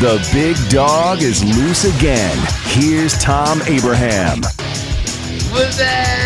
The big dog is loose again. Here's Tom Abraham. What's that?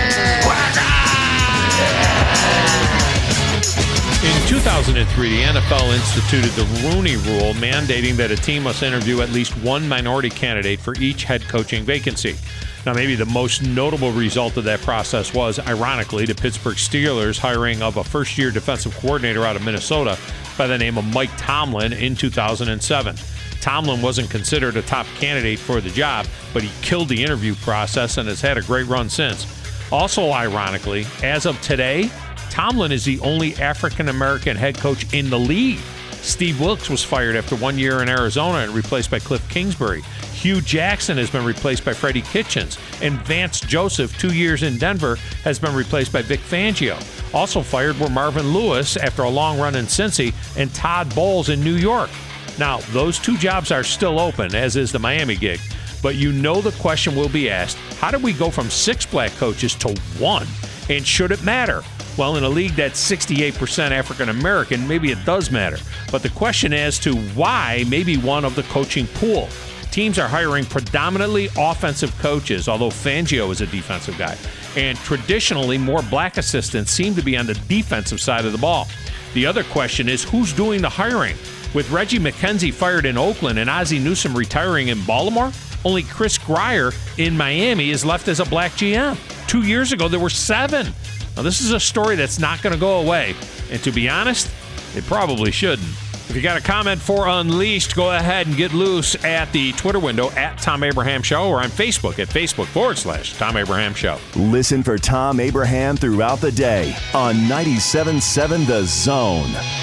In 2003, the NFL instituted the Rooney Rule, mandating that a team must interview at least one minority candidate for each head coaching vacancy. Now, maybe the most notable result of that process was, ironically, the Pittsburgh Steelers hiring of a first-year defensive coordinator out of Minnesota by the name of Mike Tomlin in 2007. Tomlin wasn't considered a top candidate for the job, but he killed the interview process and has had a great run since. Also, ironically, as of today, Tomlin is the only African-American head coach in the league. Steve Wilks was fired after 1 year in Arizona and replaced by Cliff Kingsbury. Hugh Jackson has been replaced by Freddie Kitchens. And Vance Joseph, 2 years in Denver, has been replaced by Vic Fangio. Also fired were Marvin Lewis after a long run in Cincy and Todd Bowles in New York. Now, those two jobs are still open, as is the Miami gig. But you know the question will be asked, how did we go from 6 black coaches to 1? And should it matter? Well, in a league that's 68% African-American, maybe it does matter. But the question as to why may be one of the coaching pool. Teams are hiring predominantly offensive coaches, although Fangio is a defensive guy. And traditionally, more black assistants seem to be on the defensive side of the ball. The other question is, who's doing the hiring? With Reggie McKenzie fired in Oakland and Ozzie Newsom retiring in Baltimore, only Chris Grier in Miami is left as a black GM. 2 years ago, there were 7. Now, this is a story that's not going to go away. And to be honest, it probably shouldn't. If you got a comment for Unleashed, go ahead and get loose at the Twitter window at Tom Abraham Show or on Facebook at Facebook.com/Tom Abraham Show. Listen for Tom Abraham throughout the day on 97.7 The Zone.